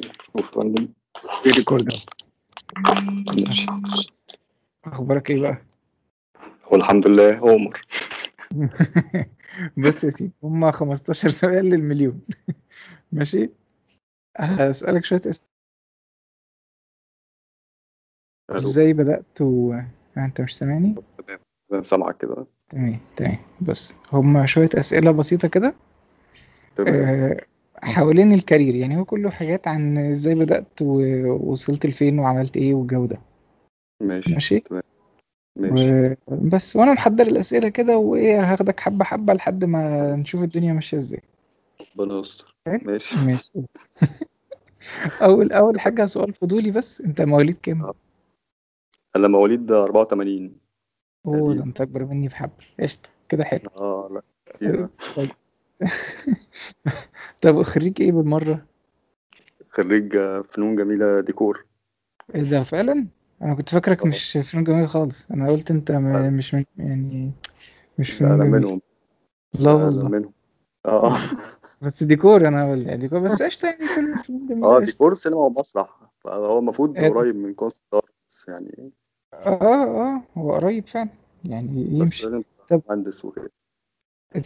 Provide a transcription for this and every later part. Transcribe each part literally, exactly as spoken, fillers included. شوف فندم في ريكورد. ماشي، اخبارك ايه بقى؟ والحمد لله عمر. بص يا سيدي، هما خمستاشر سؤال للمليون. ماشي، هسألك شوية اسئلة. ازاي بدأت و... انت مش سامعني؟ تمام، سامعك كده. تمام تمام بص، هما شوية اسئلة بسيطة كده أه حوالين الكارير، يعني هو كله حاجات عن ازاي بدأت ووصلت لفين وعملت ايه والجودة. ماشي ماشي تمام ماشي و... بس وانا محضر الاسئلة كده، وايه هاخدك حبة حبة لحد ما نشوف الدنيا ماشية ازاي. ربنا يستر. ماشي ماشي. اول اول حاجة سؤال فضولي بس، انت مواليد كام؟ انا مواليد أربعة وثمانين. اوه ده انت اكبر مني بحبل. قشطة كده حلو. اه لا كتير. طيب طب خريج ايه بالمرة؟ خريج فنون جميلة ديكور. ايه ده فعلا؟ انا كنت فاكرك أوه. مش فنون جميلة خالص، انا قلت انت م... مش من... يعني مش فنون جميلة. انا منهم. لا والله منهم. اه بس ديكور انا ولا ديكور بس. قشطة يعني كل فنون جميلة. اه ديكور سينما ومسرح، فهو المفروض قريب من كونسبت ارتست يعني. اه اه هو قريب فعلا يعني يمشي. طب مهندس وكده.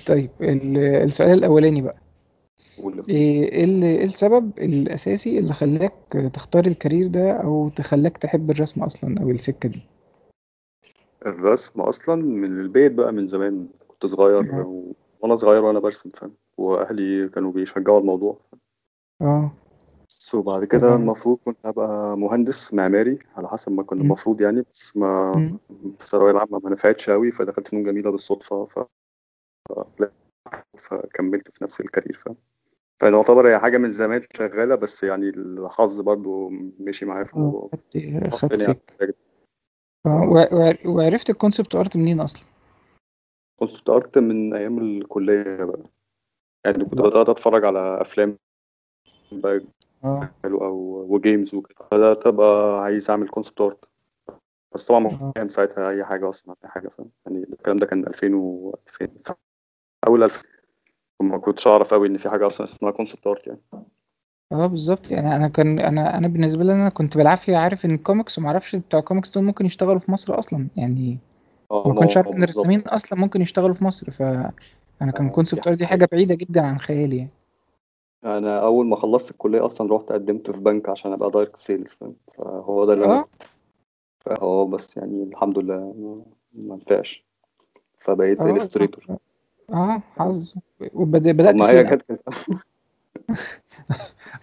طيب السؤال الاولاني بقى، ايه ايه السبب الاساسي اللي خلاك تختار الكارير ده او تخليك تحب الرسم اصلا او السكه دي؟ الرسم اصلا من البيت بقى، من زمان كنت صغير و... وانا صغير وانا برسم فاهم، واهلي كانوا بيشجعوا الموضوع. اه وبعد كده المفروض كنت ابقى مهندس معماري على حسب ما كنت المفروض يعني، بس ما في الثانويه العامه ما نفعتش قوي، فدخلت فنون جميله بالصدفه ف فكملت في نفس الكارير فاهم. فانا اعتبر هي حاجه من زمان شغاله، بس يعني الحظ برضو مشي معايا في الموضوع. وعرفت الكونسبت ارت منين اصلا؟ كونسبت ارت من ايام الكليه بقى يعني، كنت بدات اتفرج على افلام بقى حلوه وجيمز وكده، بدات ابقى عايز اعمل كونسبت ارت، بس طبعا ما كان ساعتها اي حاجه اصلا اي حاجه فاهم يعني. الكلام ده كان ألفين وألفين اول ألف، وما كنتش اعرف قوي ان في حاجه اصلا اسمها كونسبت ارت يعني. اه بالظبط يعني، انا كان انا انا بالنسبه لي انا كنت بالعافيه عارف ان الكوميكس، وما اعرفش بتوع كوميكس دول ممكن يشتغلوا في مصر اصلا يعني، ما كنتش عارف ان الرسامين اصلا ممكن يشتغلوا في مصر، فانا كان كونسبت ارت دي حاجه بعيده جدا عن خيالي يعني. انا اول ما خلصت الكليه اصلا رحت قدمت في بنك عشان ابقى دايركت سيلز فاهم، فهو ده اللي انا اه بس يعني الحمد لله ما نفعش، فبقيت الستريتور. اه حظ. وبدات كانت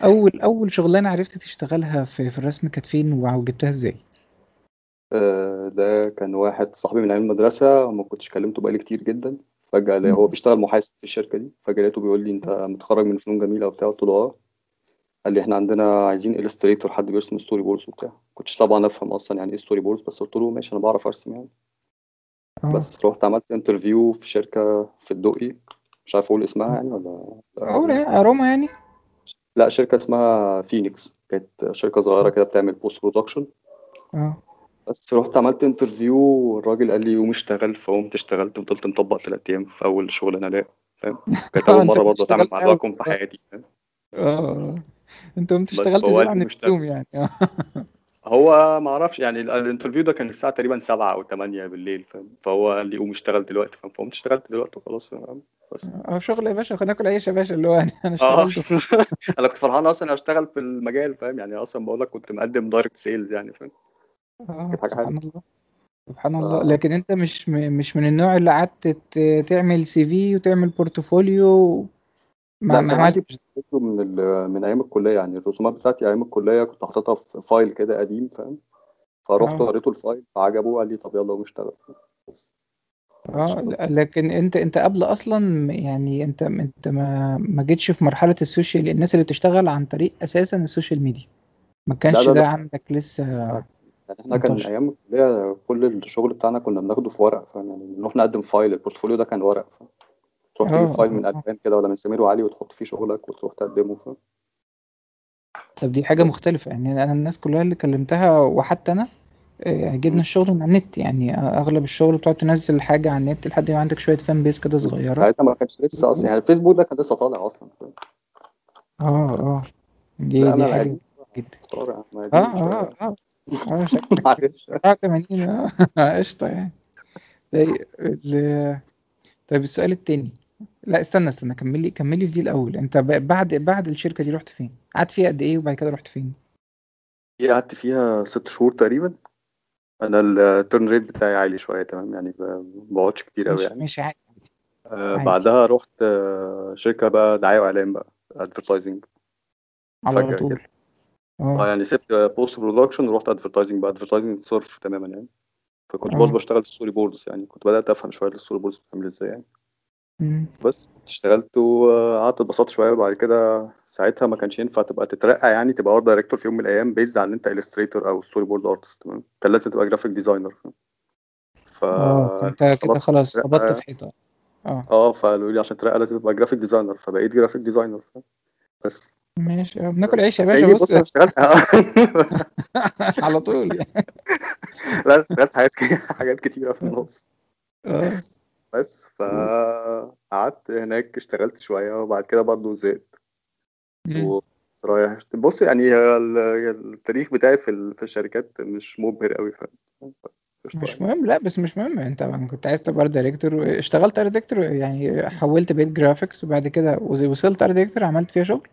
اول اول شغلانه عرفت تشتغلها في, في الرسم كانت فين وجبتها ازاي؟ آه ده كان واحد صاحبي من ايام المدرسه، وما كنتش كلمته بقالي كتير جدا. فجاه هو بيشتغل محاسب في الشركه دي، فجاه لقيته بيقول لي انت متخرج من فنون جميله وبتاع؟ قلت له اه. قال لي احنا عندنا عايزين الستريتور، حد بيرسم ستوري بوردز وبتاع. كنتش طبعا افهم اصلا يعني ايه ستوري بوردز، بس قلت له ماشي انا بعرف ارسم يعني. بس رحت عملت انترفيو في شركه في الدقي، مش عارف اقول اسمها يعني ولا اقول ايه، اروما يعني؟ لا، شركه اسمها فينيكس، كانت شركه صغيره كده بتعمل بوست برودكشن. اه بس رحت عملت انترفيو، والراجل قال لي قوم اشتغل، فقمت اشتغلت وفضلت مطبق ثلاث ايام في اول شغلانه ليا فاهم. كانت اول مره برضه اتعامل مع رقم في حياتي فاهم. اه انت قمت اشتغلت زي عن السوم يعني. هو ما اعرفش يعني، الانترفيو ده كان الساعه تقريبا سبعة او ثمانية بالليل فاهم، فهو قال لي قوم اشتغل دلوقتي فاهم، فقمت اشتغلت دلوقتي وخلاص. بس اه شغل يا باشا، خلينا ناكل عيش يا باشا اللي هو انا اشتغلت. انا كنت فرحان اصلا اشتغل في المجال فاهم يعني، اصلا بقول لك كنت مقدم دايركت سيلز يعني فاهم. اه سبحان الله سبحان الله. لكن انت مش مش من النوع اللي قعدت تعمل سي في وتعمل بورتفوليو؟ ما ما عملتش من من ايام الكليه يعني، الرسومات بتاعتي ايام الكليه كنت حاططها في فايل كده قديم فاهم، فروحت قريته الفايل فعجبه، قال لي طب يلا ونشتغل. اه لكن انت انت قبل اصلا يعني، انت انت ما ما جيتش في مرحله السوشيال، الناس اللي بتشتغل عن طريق اساسا السوشيال ميديا ما كانش ده, ده, ده عندك لسه؟ يعني احنا كان ايام الكليه كل الشغل بتاعنا كنا بناخده في ورق فاهم يعني، نروح نقدم فايل، البورتفوليو ده كان ورق فاهم، تروح تجيب فايل من ألفان كده ولا من سمير وعلي وتحط فيه شغلك وتروح تقدمه فاهم. طب دي حاجه مختلفه يعني، انا الناس كلها اللي كلمتها وحتى انا جبنا الشغل من على النت يعني، اغلب الشغل بتقعد تنزل حاجه على النت لحد ما عندك شويه فان بيس كده صغيره. ساعتها ما كانش لسه اصلا يعني الفيسبوك ده كان لسه طالع اصلا. اه اه دي لا دي انا حاجه عادي جدا. طارق اه عمادي مش اه اه اه شكلك معلش. بتاع تمانين. اه قشطه يعني. طيب ال- طيب السؤال التاني. لا استنى استنى، كملي كملي في دي الاول. انت ب- بعد بعد الشركه دي رحت فين؟ قعدت فيها قد ايه وبعد كده رحت فين؟ هي قعدت فيها ست شهور تقريبا. انا الترن ريت بتاعي عالي شويه، تمام يعني، ب- بقعدش كتير قوي مش يعني. مش عادي آه، عادي بعدها رحت آه، شركه بقى دعايه واعلان بقى، ادفرتايزنج على فجاه كده. طول. اه اه يعني سبت بوست برودكشن ورحت ادفرتايزنج بقى، ادفرتايزنج صرف تماما يعني. فكنت برضه اه بشتغل في الستوري بوردز يعني، كنت بدات افهم شويه الستوري بوردز بتعمل ازاي يعني. مم. بس اشتغلت وقعدت اتبسطت شويه. وبعد كده ساعتها ما كانش ينفع تبقى تترقى يعني، تبقى ارت دايركتور في يوم من الايام بيزد على ان انت الستريتور او ستوري بورد ارتست، تمام. كان لازم تبقى جرافيك ديزاينر. اه فانت كده فخلاص عشان خلاص خبطت في تترقى، حيطه. اه اه فقالوا لي عشان تترقى لازم تبقى جرافيك ديزاينر، فبقيت جرافيك ديزاينر بس. ماشي. آه، بناكل عيش يا باشا. هتلاقيني بص بص انا اشتغلت على طول يعني. لا اشتغلت حاجات كتير، حاجات كتيره في النص اه بس. فقعدت هناك اشتغلت شويه وبعد كده برضه زهقت مم. ورايح. بص يعني هي ال- التاريخ بتاعي في ال- في الشركات مش مبهر قوي، ف قشطة مش يعني. مهم. لا بس مش مهم، انت كنت عايز تبقى art director و- اشتغلت art director يعني، حولت بقيت جرافيكس وبعد كده وز- وصلت art director، عملت فيها شغل.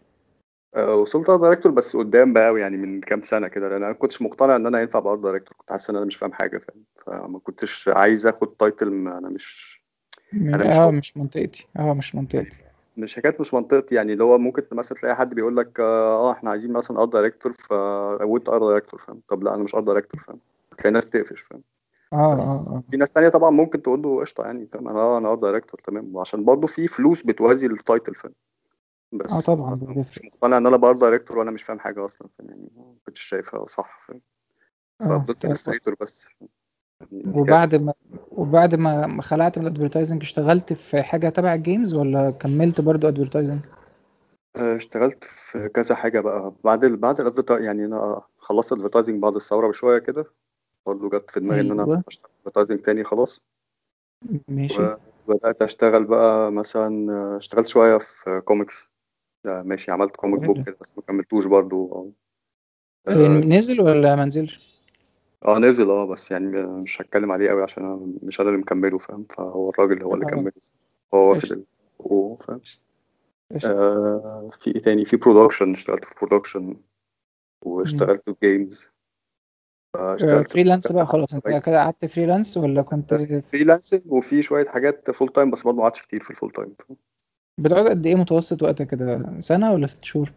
آه، وصلت ارت دايركتور بس قدام بقى قوي يعني، من كام سنه كده، لان انا ما كنتش مقتنع ان انا ينفع ابقى ارت دايركتور. كنت حاسس ان انا مش فاهم حاجه، فاهم، فما كنتش عايز اخد تايتل. ما انا مش م- انا مش اه هو مش منطقتي. اه مش منطقتي. مش حكايه، مش منطقتي يعني. اللي هو ممكن مثلا تلاقي حد بيقول لك اه آه، احنا عايزين مثلا ارت دايركتور، ف وانت ارت دايركتور، فاهم. طب لا انا مش ارت دايركتور، فاهم. تلاقي ناس بتقفش، فاهم. اه اه بس اه في ناس تانية طبعا ممكن تقول له قشطة يعني، تمام، انا انا ارت دايركتور، تمام، وعشان برضه في فلوس بتوازي التايتل، فاهم. اه بس طبعا انا بتفرق. مش مقتنع ان انا بقى ارت دايركتور وانا مش فاهم حاجة اصلا، فاهم يعني، ما كنتش شايفها صح، فاهم. اه ففضلت طيب. الستريتور بس يعني. دي كانت وبعد ما وبعد ما ما خلعت من الادفرتايزنج، اشتغلت في حاجة تبع الجيمز ولا كملت برضو ادفرتايزنج؟ آه، اشتغلت في كذا حاجة بقى بعد ال بعد ال يعني. انا خلصت ادفرتايزنج بعد الثورة بشوية كده، برضه جت في دماغي ان انا ايوه اشتغل ادفرتايزنج تاني خلاص. ماشي. وبدأت اشتغل بقى مثلا، آه، اشتغلت شوية في كوميكس. لا، ماشي، عملت كوميك حلو. بوك كده بس ما كملتوش برضو. آه، اه نزل ولا ما نزلش؟ آه، نزل اه بس يعني مش هتكلم عليه قوي عشان انا مش انا اللي مكمله، فاهم. فهو الراجل هو اللي اه كمل، هو واخد قشطة ال- هو فاهم. قشطة قشطة. آه في ايه تاني؟ في برودكشن، اشتغلت في برودكشن، مم. واشتغلت في جيمز، اشتغلت في فريلانس بقى خلاص. انت كده قعدت فريلانس ولا كنت فريلانسنج، وفي شوية حاجات فول تايم بس برضه ما قعدتش كتير في الفول تايم. بتقعد قد ايه متوسط وقتك كده؟ سنة ولا ست شهور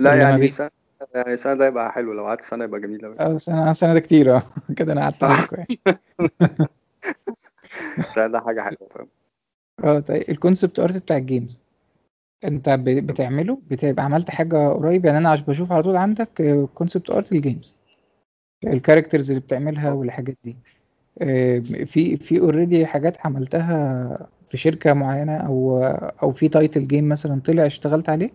لا ولا ما يعني بين؟ سنة، يعني سنة ده يبقى حلو، لو قعدت سنة يبقى جميل أوي. اه سنة. سنة ده كتير. اه كده انا قعدت منكم يعني. سنة ده حاجة حلوة، فاهم. اه طيب الكونسبت ارت بتاع الجيمز انت ب- بتعمله، بتبقى عملت حاجة قريب يعني؟ انا عش بشوف على طول عندك كونسبت ارت الجيمز، الكاركترز اللي بتعملها والحاجات دي. آه، في في اوريدي حاجات عملتها في شركة معينة او او في تايتل جيم مثلا طلع اشتغلت عليه؟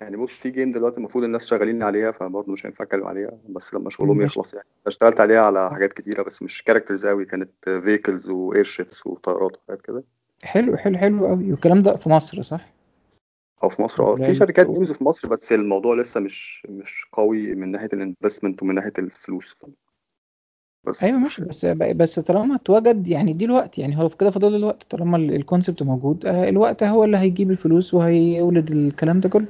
يعني بص، في جيم دلوقتي المفروض الناس شغالين عليها، فبرضه مش هينفع اتكلم عليها بس لما شغلهم ماشي. يخلص يعني. اشتغلت عليها على حاجات كتيره بس مش كاركترز قوي، كانت فيكلز واير شيبس وطيارات وحاجات كده. حلو حلو حلو قوي. والكلام ده في مصر صح؟ او في مصر اه في ولا شركات جيمز في مصر، بس الموضوع لسه مش مش قوي من ناحيه الانفستمنت ومن ناحيه الفلوس بس. ايوه ماشي. بس بس طالما اتوجد يعني، دي الوقت يعني، هو في كده فاضل الوقت. طالما ال- الكونسبت موجود، آه، الوقت هو اللي هيجيب الفلوس وهيولد الكلام ده كله.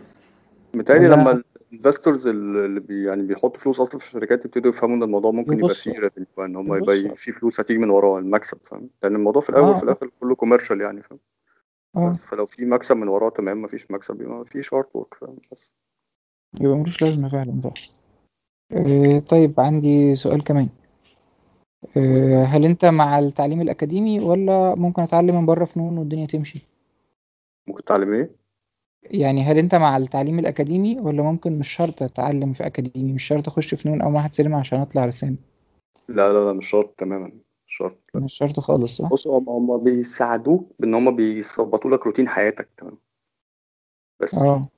متهيألي ولا لما الانفستورز اللي بي يعني بيحطوا فلوس اصلا في الشركات يبتدوا يفهموا ان الموضوع ممكن يبقى يبصوا فيه ريفينيو، ان هم يبقى يبصوا ي- في فلوس هتيجي من وراه المكسب، فاهم. لان الموضوع في الاول وفي اه الاخر كله كوميرشال يعني، فاهم. اه بس فلو في مكسب من وراه تمام، مفيش مكسب يبقى مفيش هارد ورك، فاهم. بس يبقى ملوش لازمة فعلا ده. آه، طيب عندي سؤال كمان. قول يا آه، باشا. هل انت مع التعليم الأكاديمي ولا ممكن اتعلم من بره فنون والدنيا تمشي؟ ممكن تعلم ايه؟ يعني هل انت مع التعليم الأكاديمي ولا ممكن مش شرط اتعلم في أكاديمي، مش شرط اخش فنون او معهد سينما عشان اطلع رسام؟ لا لا لا، مش شرط تماما، مش شرط. لا مش شرط خالص صح؟ بص، هم هم بيساعدوك بان هم بيظبطوا لك روتين حياتك، تمام. بس اه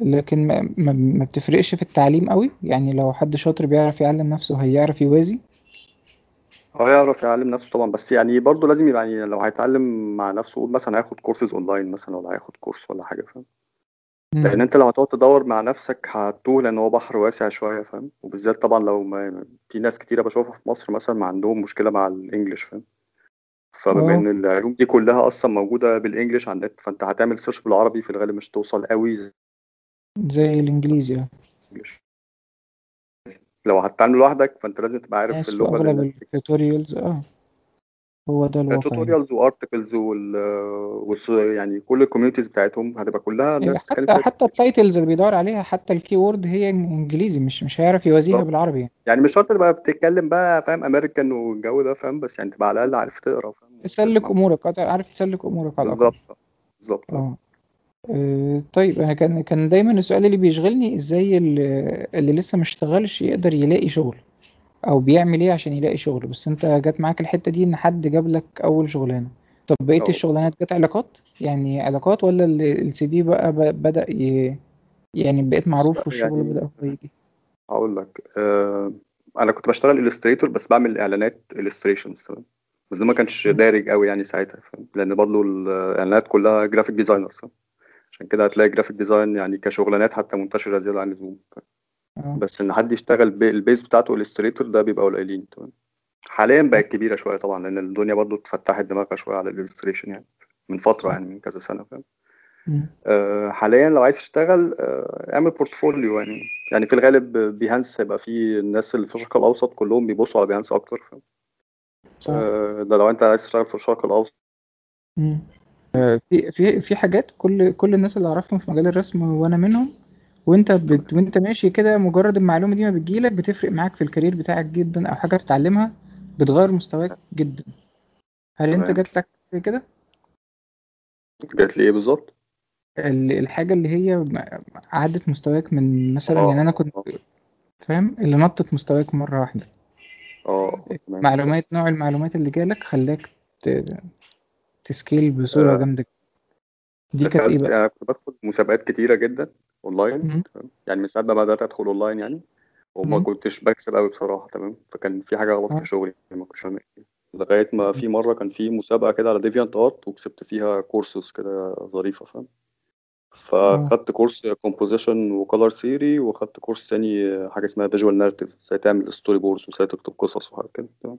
لكن ما, ما, ما بتفرقش في التعليم قوي يعني، لو حد شاطر بيعرف يعلم نفسه هيعرف يوازي. هو يعرف يعلم نفسه طبعا، بس يعني برضه لازم يبقى يعني لو هيتعلم مع نفسه، قول مثلا هياخد كورسز اونلاين مثلا، ولا هياخد كورس ولا حاجه، فاهم. لان مم. انت لو هتقعد تدور مع نفسك هتوه، لان هو بحر واسع شويه، فاهم؟ وبالذات طبعا لو ما في ناس كتيره بشوفها في مصر مثلا ما عندهم مشكله مع الانجليش، فاهم؟ فبما اه ان العلوم دي كلها اصلا موجوده بالانجليش على النت، فانت هتعمل سيرش بالعربي في الغالب مش توصل قوي زي زي الانجليزي يعني. الانجليش. لو هتتعامل لوحدك فانت لازم تبقى عارف ناس في اللغه اللي اغلب الناس التوتوريالز اه هو ده الواقع يعني. توتوريالز وارتكلز وال والص- يعني كل الكوميونيتيز بتاعتهم هتبقى كلها ايوه، الناس بتتكلم حتى فيها حتى بالانجليش. التايتلز اللي بيدور عليها، حتى الكي وورد هي انجليزي، مش مش هيعرف يوازيها بالظبط، بالعربي يعني. يعني مش شرط تبقى بتتكلم بقى، فاهم، امريكان والجو ده، فاهم، بس يعني تبقى على الاقل عارف تقرا، فاهم، تسلك وتسمع. امورك، أقدر- عارف تسلك امورك على الاقل. بالظبط بالظبط. اه اه آه، طيب، انا كان كان دايما السؤال اللي بيشغلني ازاي ال- اللي لسه ما اشتغلش يقدر يلاقي شغل، او بيعمل ايه عشان يلاقي شغل. بس انت جات معاك الحتة دي ان حد جاب لك اول شغلانة. طب بقية آه. الشغلانات جت علاقات، يعني علاقات، ولا السي في بقى ب- بدأ ي... يعني بقيت بص معروف بقى، والشغل يعني بدأ هو يجي. هقول لك، آه انا كنت بشتغل الستريتور، بس بعمل اعلانات الستريشنز، تمام، بس ده ما كانش دارج قوي يعني ساعتها، فاهم، لان برضه الاعلانات كلها جرافيك ديزاينر، فاهم، عشان كده هتلاقي جرافيك ديزاين يعني كشغلانات حتى منتشره زياده عن اللزوم، فاهم؟ اه بس ان حد يشتغل بالبيز بتاعته الستريتور ده بيبقى قليلين، تمام. حاليا بقت كبيره شويه طبعا، لان الدنيا برضه اتفتحت دماغها شويه على الالستريشن يعني من فتره، صح. يعني من كذا سنه، فاهم. مم. آه، حاليا لو عايز تشتغل آه، اعمل بورتفوليو يعني يعني في الغالب بيهانس هيبقى فيه الناس اللي في الشرق الاوسط كلهم بيبصوا على بيهانس اكتر، فاهم. صح. آه، ده لو انت عايز تشتغل في الشرق الاوسط. مم. في في في حاجات، كل كل الناس اللي اعرفهم في مجال الرسم وانا منهم، وانت تمام بت... وانت ماشي كده، مجرد المعلومة دي ما بتجيلك بتفرق معاك في الكارير بتاعك جدا، او حاجة بتتعلمها بتغير مستواك جدا. هل انت تمام جات لك زي كده جات لي ايه بالظبط؟ ال- الحاجة اللي هي م- عدت مستواك من مثلا، يعني اه انا كنت اه فاهم اللي نطت مستواك مرة واحدة، اه تمام. معلومات، نوع المعلومات اللي جالك خلاك ت- تسكيل بصورة آه، جامدة. دي كانت ايه دخلت، بقى؟ انا كنت بدخل مسابقات كتيره جدا اونلاين، مم. تمام، يعني من ساعه ما بدات ادخل اونلاين يعني، وما مم. كنتش بكسب قوي بصراحه، تمام، فكان في حاجه غلط في اه شغلي يعني، ما كنتش فاهم إيه. لغايه ما في مره كان في مسابقه كده على ديفيانت ارت، وكسبت فيها كورسز كده ظريفه، فاهم، اه فخدت كورس كومبوزيشن وكولر ثيوري، وخدت كورس تاني حاجه اسمها فيجوال ناريتيف، ازاي تعمل ستوري بوردز وازاي تكتب قصص وحاجات كده، تمام.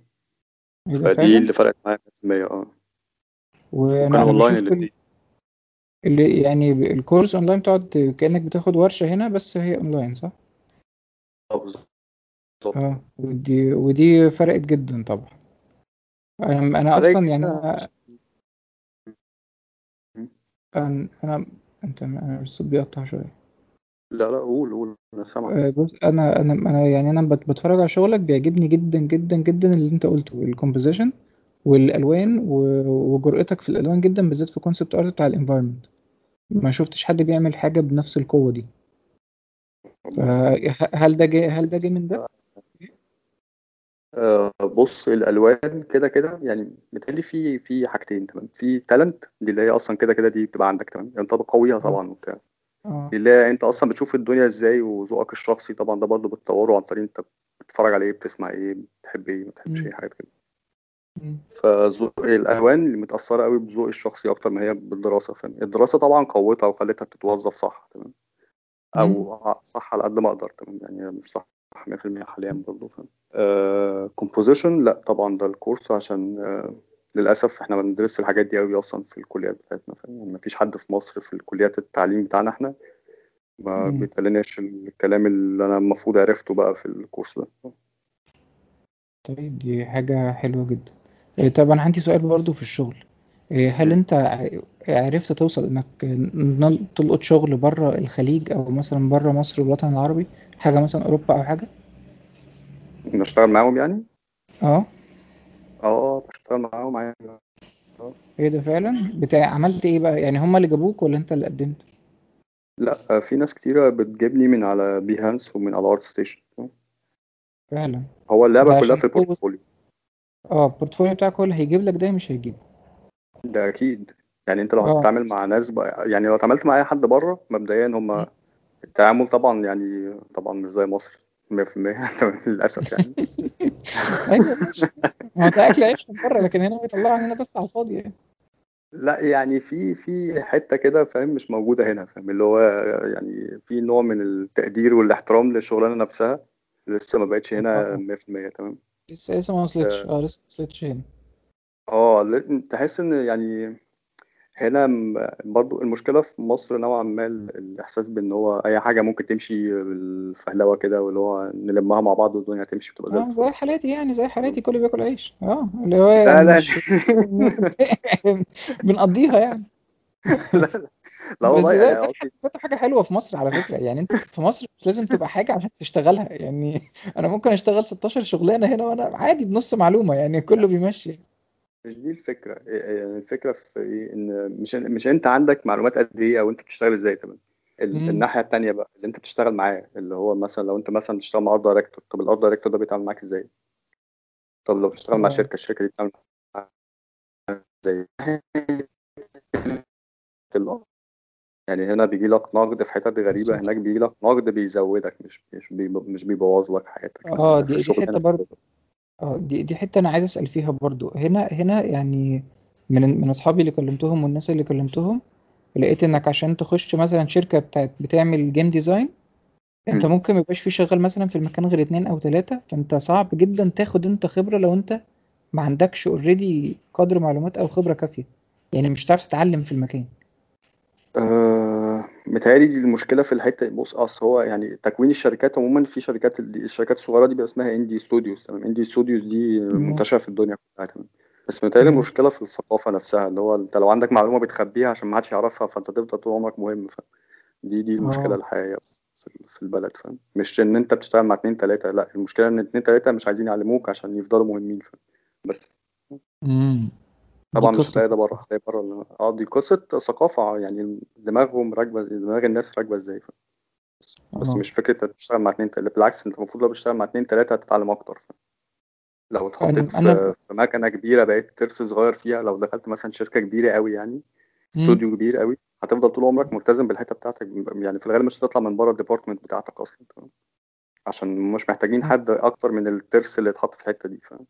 ايه ده فدي فعلا. اللي فرقت معايا مية في المية. اه وانا وكانوا انا اونلاين بشوف ال- الاثنين. اللي يعني الكورس اونلاين، تقعد كأنك بتاخد ورشة هنا، بس هي اونلاين، صح؟ اه بالظبط، اه ودي ودي فرقت جدا طبعا. انا انا فرق اصلا يعني انا انا أنا- انت انا الصوت بيقطع شويه. لا لا، قول قول انا سامعك. آه، بص، انا انا انا يعني انا بت- بتفرج على شغلك، بيعجبني جدا جدا جدا اللي انت قلته، الكومبوزيشن والالوان و- وجرأتك في الالوان جدا، بالذات في كونسبت ارت بتاع الانفايرمنت. ما شفتش حد بيعمل حاجه بنفس القوه دي. والله فهل ده جاي هل ده جاي من ده؟ آه، بص، الالوان كده كده يعني متهيألي في في حاجتين، تمام، في تالنت دي اللي هي اصلا كده كده دي بتبقى عندك، تمام، يعني انت بقويها اه طبعا وبتاع، اه دي اللي هي انت اصلا بتشوف الدنيا ازاي وذوقك الشخصي طبعا ده برضه بتطوره عن طريق انت بتتفرج على ايه، بتسمع ايه، بتحب ايه، ما بتحبش مم، ايه، حاجات كده. مم، فالالوان اللي متاثره قوي بذوق الشخصي اكتر ما هي بالدراسه، فاهم. الدراسه طبعا قوتها وخلتها بتتوظف صح، تمام، مم، او ع- صح على قد ما اقدر، تمام، يعني مش صح مية في المية حاليا برضه، فاهم. آه كومبوزيشن لا طبعا ده الكورس، عشان آه للاسف احنا ما بندرسش الحاجات دي قوي اصلا في الكليات بتاعتنا، فاهم، يعني ما فيش حد في مصر في الكليات التعليم بتاعنا احنا ما مم. بيتقالناش الكلام اللي انا المفروض عرفته بقى في الكورس ده. طيب، دي حاجة حلوة جدا. إيه، طب أنا عندي سؤال برضو في الشغل. إيه، هل مم. أنت ع- عرفت توصل إنك ن- تلقط شغل بره الخليج، أو مثلا بره مصر والوطن العربي، حاجة مثلا أوروبا أو حاجة؟ بشتغل معاهم يعني، أه اه آه، بشتغل معاهم عادي. آه. إيه ده فعلا. بتاع عملت إيه بقى، يعني هما اللي جابوك ولا أنت اللي قدمت؟ لا، آه، في ناس كتيرة بتجيبني من على بيهانس ومن على ارتستيشن، فعلا هو اللعبة ده كلها عشان في هو البورتفوليو أه البورتفوليو بتاعك هو اللي هيجيب لك ده، مش هيجيبه. ده أكيد يعني. أنت لو أه هتتعامل مع ناس بقى يعني، لو اتعاملت مع أي حد بره مبدئيا هما التعامل طبعا يعني طبعا مش زي مصر مية في المية تمام، للأسف يعني أيوه ماشي، ما هو ده أكل عيش من بره، لكن هنا بيطلعوا هنا بس على الفاضي يعني. لا يعني في في حته كده فاهم مش موجوده هنا، فاهم اللي هو يعني في نوع من التقدير والاحترام للشغلانه نفسها لسه ما بقتش هنا اه مية في المية. تمام. لسه لسه ما وصلتش. اه لسه ما وصلتش هنا. اه ل- تحس ان يعني هنا م- برضو المشكله في مصر نوعا ما ال- الاحساس بان هو اي حاجه ممكن تمشي بالفهلوه كده، واللي هو نلمها مع بعض والدنيا هتمشي بتبقى زي اه الفل. زي حالاتي يعني، زي حالاتي كله بياكل عيش. اه اللي هو لا يعني لا مش بنقضيها يعني. لا لا لا والله بس ده يعني ده في قصدي حد ذاته حاجة حلوة في مصر على فكرة. يعني انت في مصر مش لازم تبقى حاجة عشان تشتغلها يعني. انا ممكن اشتغل ستاشر شغلانة هنا وانا عادي بنص معلومة يعني، كله بيمشي. مش دي الفكرة. إيه- يعني الفكرة في إيه؟ إن مش مش أنت عندك معلومات قد إيه أو أنت بتشتغل إزاي. تمام. ال- امم الناحية التانية بقى اللي أنت بتشتغل معاه، اللي هو مثلا لو أنت مثلا بتشتغل مع أرت دايركتور، طب الأرت دايركتور ده بيتعامل معاك إزاي؟ طب لو بتشتغل مع اه شركة، الشركة دي بتتعامل معاك إزاي؟ ال- يعني هنا بيجي لك نقد في حتت غريبة، بالظبط. هناك بيجي لك نقد بيزودك، مش مش بي- مش بيبوظ لك حياتك اه في دي دي حتة الشغلانة. برضه. اه دي دي حتة انا عايز اسأل فيها برضه. هنا هنا يعني من من اصحابي اللي كلمتهم والناس اللي كلمتهم، لقيت انك عشان تخش مثلا شركة بتاعت بتعمل جيم ديزاين، انت مم. ممكن ميبقاش في شغال مثلا في المكان غير اتنين او تلاتة، فانت صعب جدا تاخد انت خبرة لو انت ما عندكش اوريدي قدر معلومات او خبرة كافية يعني، مش هتعرف تتعلم في المكان. آه متهيألي دي المشكلة في الحتة. بص، أصل هو يعني تكوين الشركات عموما، في شركات ال- الشركات الصغيرة دي بيبقى اسمها اندي ستوديوز. تمام. اندي ستوديوز دي مم. منتشرة في الدنيا كلها. تمام. بس متهيألي مم. المشكلة في الثقافة نفسها، اللي هو أنت لو عندك معلومة بتخبيها عشان ما حدش يعرفها، فأنت تفضل طول عمرك مهم. فاهم؟ دي دي المشكلة اه الحقيقية في ال- في البلد. فاهم؟ مش إن أنت بتشتغل مع اتنين تلاتة، لا، المشكلة إن اتنين تلاتة مش عايزين يعلموك عشان يفضلوا مهمين. فاهم؟ بس مم. دي طبعا مش قصة هتلاقي ده بره، هتلاقي بره ولا اه دي قصة ثقافة يعني، دماغهم راكبة، دماغ الناس راكبة ازاي. ف- بس اه مش فكرة انت بتشتغل مع اتنين تلاتة، بالعكس انت المفروض لو بتشتغل مع اتنين تلاتة هتتعلم اكتر. ف- لو انا اتحطيت انا في في مكنة كبيرة بقيت ترس صغير فيها، لو دخلت مثلا شركة كبيرة قوي يعني مم. استوديو كبير قوي، هتفضل طول عمرك ملتزم بالحتة بتاعتك، يعني في الغالب مش هتطلع من بره الديبارتمنت بتاعتك اصلا. تمام؟ عشان مش محتاجين حد اكتر من الترس اللي اتحط في الحتة دي. فاهم؟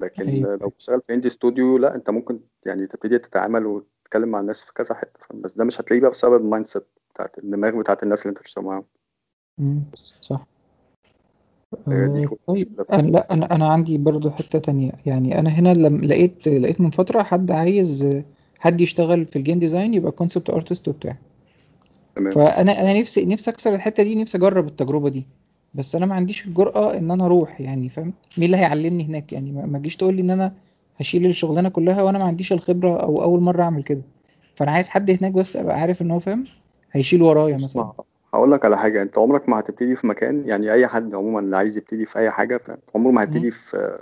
لكن ايوه لو بتشتغل في اندي ستوديو، لا، انت ممكن يعني تبتدي تتعامل وتتكلم مع الناس في كذا حته. فاهم؟ بس ده مش هتلاقيه بقى بسبب المايند سيت بتاعت الدماغ بتاعت الناس اللي انت بتشتغل معاهم. مم. بس صح. هي دي آه كل طيب المشكله أنا فيه. لا انا انا عندي برضو حتة تانية يعني. انا هنا لما لقيت لقيت من فترة حد عايز آه، حد يشتغل في الجيم ديزاين، يبقى كونسبت ارتست وبتاع. تمام. فانا انا نفسي نفسي اكسر الحته دي، نفسي اجرب التجربه دي، بس انا ما عنديش الجرأه ان انا اروح يعني. فاهم؟ مين اللي هيعلمني هناك يعني؟ ما ما تجيش تقول لي ان انا هشيل الشغلانه كلها وانا ما عنديش الخبره او اول مره اعمل كده. فانا عايز حد هناك بس ابقى عارف ان هو فاهم، هيشيل ورايا بص، مثلا. ما هقول لك على حاجه، انت عمرك ما هتبتدي في مكان، يعني اي حد عموما اللي عايز يبتدي في اي حاجه، فاهم، عمره ما مم. هيبتدي في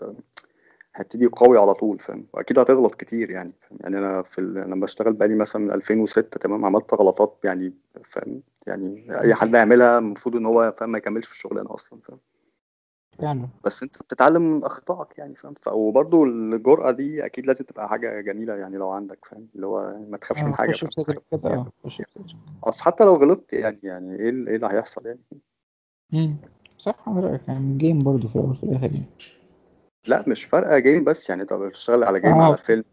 هبتدي قوي على طول. فاهم؟ واكيد هتغلط كتير يعني. فاهم؟ يعني انا في ال... انا بشتغل بقالي مثلا من ألفين وستة. تمام. عملت غلطات يعني. فاهم؟ يعني اي حد يعملها المفروض ان هو فاهم ما يكملش في الشغلانه اصلا. فاهم؟ فعلا. بس انت بتتعلم من اخطائك يعني. فاهم؟ ف... وبرضه الجرأة دي اكيد لازم تبقى حاجة جميلة يعني لو عندك. فاهم؟ اللي هو ما تخافش من اه حاجة. خش فاهم؟ بصدرك حاجة كده. يعني اه خش بصدرك. اصل حتى لو غلطت يعني يعني ايه ال- ايه اللي هيحصل يعني؟ مم. صح. على رايك يعني، جيم برضه في الاول وفي الاخر يعني. لا، مش فارقة جيم بس يعني. انت بتشتغل على جيم، اه على فيلم،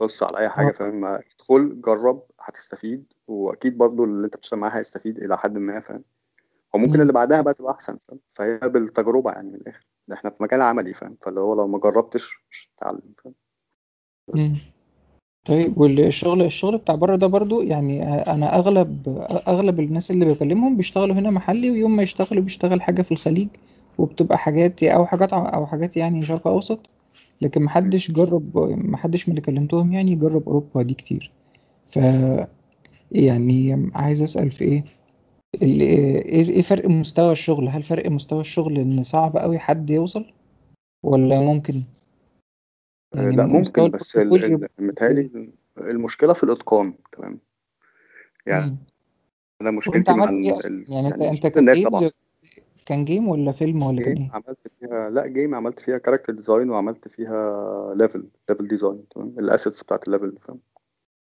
بص على اي حاجة. اه فاهم؟ ما- ادخل جرب، هتستفيد، واكيد برضه اللي انت بتشتغل معاه هيستفيد الى حد ما. فاهم؟ وممكن مم. اللي بعدها بقى تبقى احسن. فاهم؟ فهي بالتجربة يعني، من الاخر احنا في مجال عملي. فاهم؟ فاللي هو لو ما جربتش مش هتتعلم. فاهم؟ مم. طيب والشغل الشغل بتاع بره ده برضو يعني، انا اغلب اغلب الناس اللي بكلمهم بيشتغلوا هنا محلي، ويوم ما يشتغلوا بيشتغل حاجة في الخليج، وبتبقى حاجات او حاجات ع- او حاجات يعني شرق اوسط. لكن محدش جرب، محدش من اللي كلمتهم يعني جرب اوروبا دي كتير. ف يعني عايز اسأل في ايه ال- ايه إيه فرق مستوى الشغل؟ هل فرق مستوى الشغل ان صعب قوي حد يوصل، ولا ممكن آه، يعني لا مستوى ممكن، بس ال- البورتفوليو؟ ال- متهيألي المشكلة في الإتقان. تمام. يعني مم. أنا وانت مشكلتي مع عملت ايه ال... اصلا ال- يعني؟ انت يعني انت مشكلة كان الناس طبعا. جيمز، كان جيم ولا فيلم ولا كان جيم ايه؟ عملت فيها، لا جيم عملت فيها كاركتر ديزاين، وعملت فيها ليفل ليفل ديزاين. تمام. الأسيتس بتاعت الليفل. فاهم؟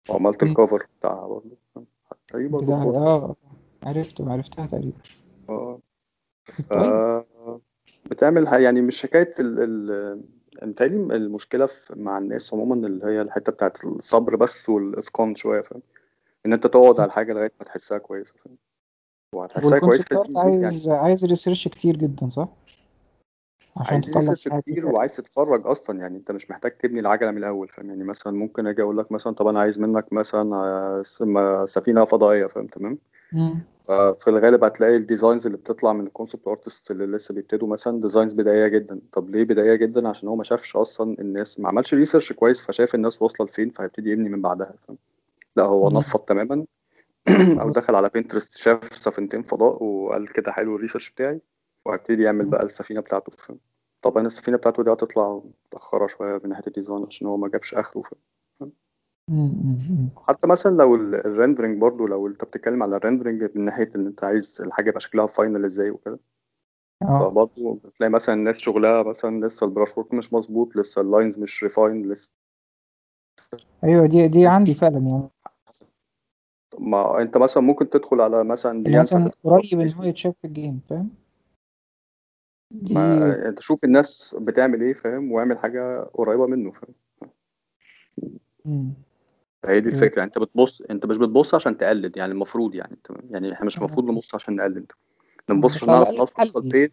وعملت مم. الكفر بتاعها برضه. فاهم؟ حتى دي برضه بتاع حوار. اه عرفته عرفتها تقريبا. اه ف طيب. بتعمل ح- يعني مش حكاية ال... ال... متهيألي المشكلة في مع الناس عموما اللي هي الحتة بتاعت الصبر بس والإتقان شوية، فاهم؟ إن أنت تقعد على الحاجة لغاية ما تحسها كويسة، فاهم؟ وهتحسها والكونسبت كويسة ارت دي يعني عايز عايز ريسيرش كتير جدا صح؟ عشان عايز تطلع ريسيرش حاجة كتير كده. وعايز تتفرج أصلا، يعني أنت مش محتاج تبني العجلة من الأول، فاهم؟ يعني مثلا ممكن أجي أقول لك مثلا طب أنا عايز منك مثلا آه، سم- سفينة فضائية، فاهم؟ تمام، مم. ففي الغالب هتلاقي الديزاينز اللي بتطلع من الكونسبت ارتست اللي لسه بيبتدوا مثلا ديزاينز بدائيه جدا. طب ليه بدائيه جدا؟ عشان هو ما شافش اصلا الناس، ما عملش ريسيرش كويس، فشاف الناس واصله لفين فهيبتدي يبني من بعدها، فاهم؟ لا هو مم. نفض تماما او دخل على بنترست شاف سفينتين فضاء وقال كده حلو الريسيرش بتاعي، وهيبتدي يعمل بقى السفينه بتاعته، فاهم؟ طب انا السفينه بتاعته دي هتطلع متاخره شويه من ناحيه الديزاين عشان هو ما جابش اخره، فاهم؟ مم. مم. حتى مثلا لو ال- الريندرنج برضو، لو انت بتتكلم على الريندرنج من ناحية ان انت عايز الحاجة يبقى شكلها فاينل ازاي وكده، اه فبرضو بتلاقي مثلا الناس شغلها مثلا لسه البراش ورك مش مظبوط، لسه اللاينز مش ريفاين، لسه ايوه دي دي عندي فعلا، يعني ما انت مثلا ممكن تدخل على مثلا اللي بيانس مثلا هتختار قريب ان هو بيس- يتشاف في الجيم، فاهم؟ دي ما انت شوف الناس بتعمل ايه، فاهم؟ واعمل حاجة قريبة منه، فاهم؟ مم. فهي دي الفكرة، يعني انت بتبص، انت مش بتبص عشان تقلد، يعني المفروض يعني تمام؟ يعني احنا مش المفروض نبص عشان نقلد، نبص بس عشان على نعرف الأقل الناس وصلت حلقي. ايه.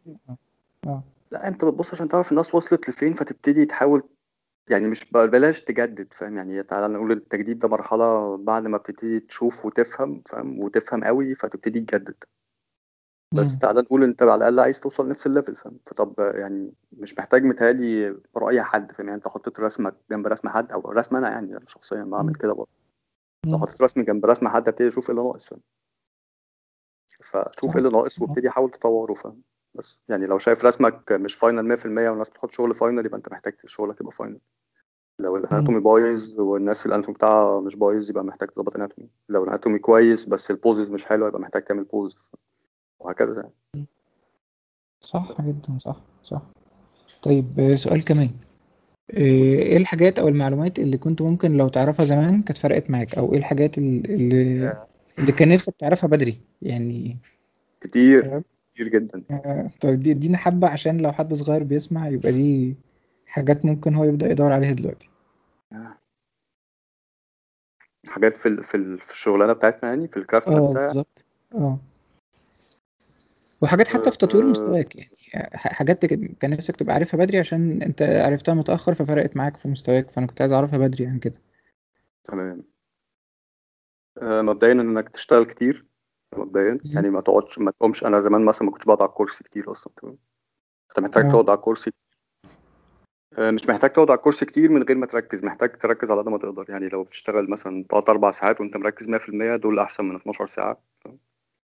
اه لا انت بتبص عشان تعرف الناس وصلت لفين فتبتدي تحاول، يعني مش ب- بلاش تجدد، فاهم؟ يعني تعالى نقول التجديد ده مرحلة بعد ما بتبتدي تشوف وتفهم، فاهم؟ وتفهم قوي فتبتدي تجدد، بس مم. تعالى نقول انت على الأقل عايز توصل نفس الليفل، فاهم؟ فطب يعني مش محتاج متهيألي رأي حد، فاهم؟ يعني انت حطيت رسمك جنب رسم حد، أو رسم أنا يعني أنا شخصيا بعمل مم. كده برضه، لو مم. حطيت رسمي جنب رسم حد ابتدي أشوف ايه اللي ناقص، فاهم؟ فشوف صح. ايه اللي ناقص وابتدي حاول تطوره، فاهم؟ بس يعني لو شايف رسمك مش فاينل مية في المية والناس بتحط شغل فاينل، يبقى انت محتاج شغلك يبقى فاينل. لو مم. الاناتومي بايظ والناس الاناتومي بتاعها مش بايظ، يبقى محتاج تظبط اناتومي. لو الاناتومي كويس بس البوزز مش حلوه، يبقى محتاج تعمل بوز، وهكذا يعني. صح جدا، صح صح طيب آه، سؤال كمان، آه، ايه الحاجات او المعلومات اللي كنت ممكن لو تعرفها زمان كانت فرقت معاك، او ايه الحاجات ال- اللي آه، اللي كان نفسك تعرفها بدري يعني، كتير فاهم؟ كتير جدا. آه، طيب دي ادينا حبة عشان لو حد صغير بيسمع يبقى دي حاجات ممكن هو يبدأ يدور عليها دلوقتي. آه، حاجات في ال- في ال- في الشغلانه بتاعتنا، يعني في الكرافت اه نفسها. بالظبط. اه وحاجات حتى في تطوير آه، مستواك، يعني ح- حاجات ك- كان نفسك تبقى عارفها بدري عشان انت عرفتها متأخر ففرقت معاك في مستواك، فانا كنت عايز اعرفها بدري عن كده. تمام. آه، مبدئيا انك تشتغل كتير، مبدئيا مم. يعني ما تقعدش ما تقومش. انا زمان مثلا ما كنتش بقعد على الكرسي كتير اصلا، تمام؟ انت محتاج اه تقعد على الكرسي، آه، مش محتاج تقعد على الكرسي كتير من غير ما تركز، محتاج تركز على قد ما تقدر. يعني لو بتشتغل مثلا تلات أربع ساعات وأنت مركز مية في المية، دول أحسن من اتناشر ساعة، فاهم؟